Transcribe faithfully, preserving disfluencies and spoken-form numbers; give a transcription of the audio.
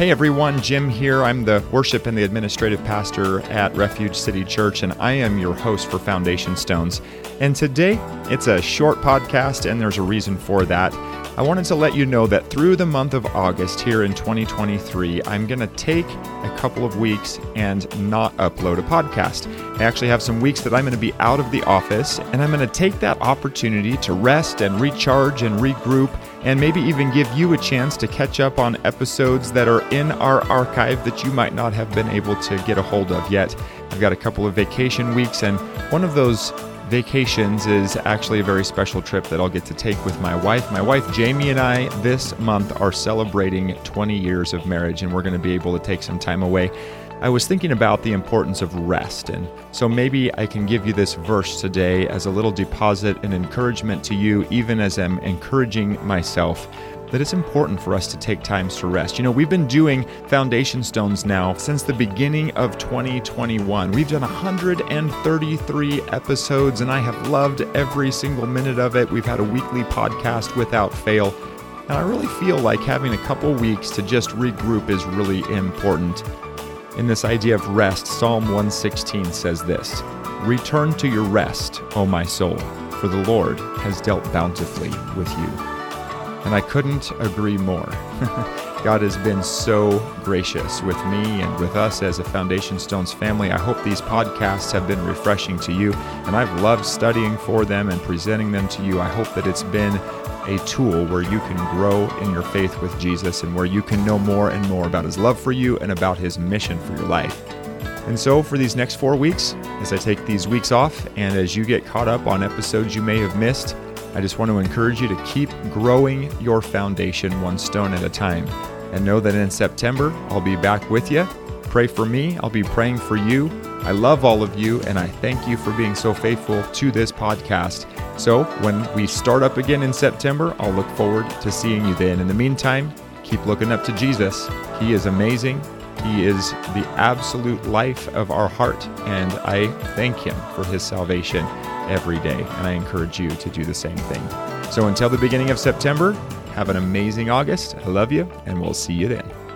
Hey everyone, Jim here. I'm the worship and the administrative pastor at Refuge City Church, and I am your host for Foundation Stones. And today, it's a short podcast, and there's a reason for that. I wanted to let you know that through the month of August here in twenty twenty-three, I'm going to take a couple of weeks and not upload a podcast. I actually have some weeks that I'm going to be out of the office, and I'm going to take that opportunity to rest and recharge and regroup, and maybe even give you a chance to catch up on episodes that are in our archive that you might not have been able to get a hold of yet. I've got a couple of vacation weeks, and one of those vacations is actually a very special trip that I'll get to take with my wife. My wife, Jamie, and I this month are celebrating twenty years of marriage, and we're going to be able to take some time away. I was thinking about the importance of rest, and so maybe I can give you this verse today as a little deposit and encouragement to you, even as I'm encouraging myself, that it's important for us to take times to rest. You know, we've been doing Foundation Stones now since the beginning of twenty twenty-one. We've done one hundred thirty-three episodes, and I have loved every single minute of it. We've had a weekly podcast without fail, and I really feel like having a couple weeks to just regroup is really important. In this idea of rest, Psalm one sixteen says this: "Return to your rest, O my soul, for the Lord has dealt bountifully with you." And I couldn't agree more. God has been so gracious with me and with us as a Foundation Stones family. I hope these podcasts have been refreshing to you, and I've loved studying for them and presenting them to you. I hope that it's been a tool where you can grow in your faith with Jesus, and where you can know more and more about His love for you and about His mission for your life. And so for these next four weeks, as I take these weeks off, and as you get caught up on episodes you may have missed, I just want to encourage you to keep growing your foundation one stone at a time. And know that in September, I'll be back with you. Pray for me. I'll be praying for you. I love all of you, and I thank you for being so faithful to this podcast. So when we start up again in September, I'll look forward to seeing you then. In the meantime, keep looking up to Jesus. He is amazing. He is the absolute life of our heart, and I thank Him for His salvation every day, and I encourage you to do the same thing. So until the beginning of September, have an amazing August. I love you, and we'll see you then.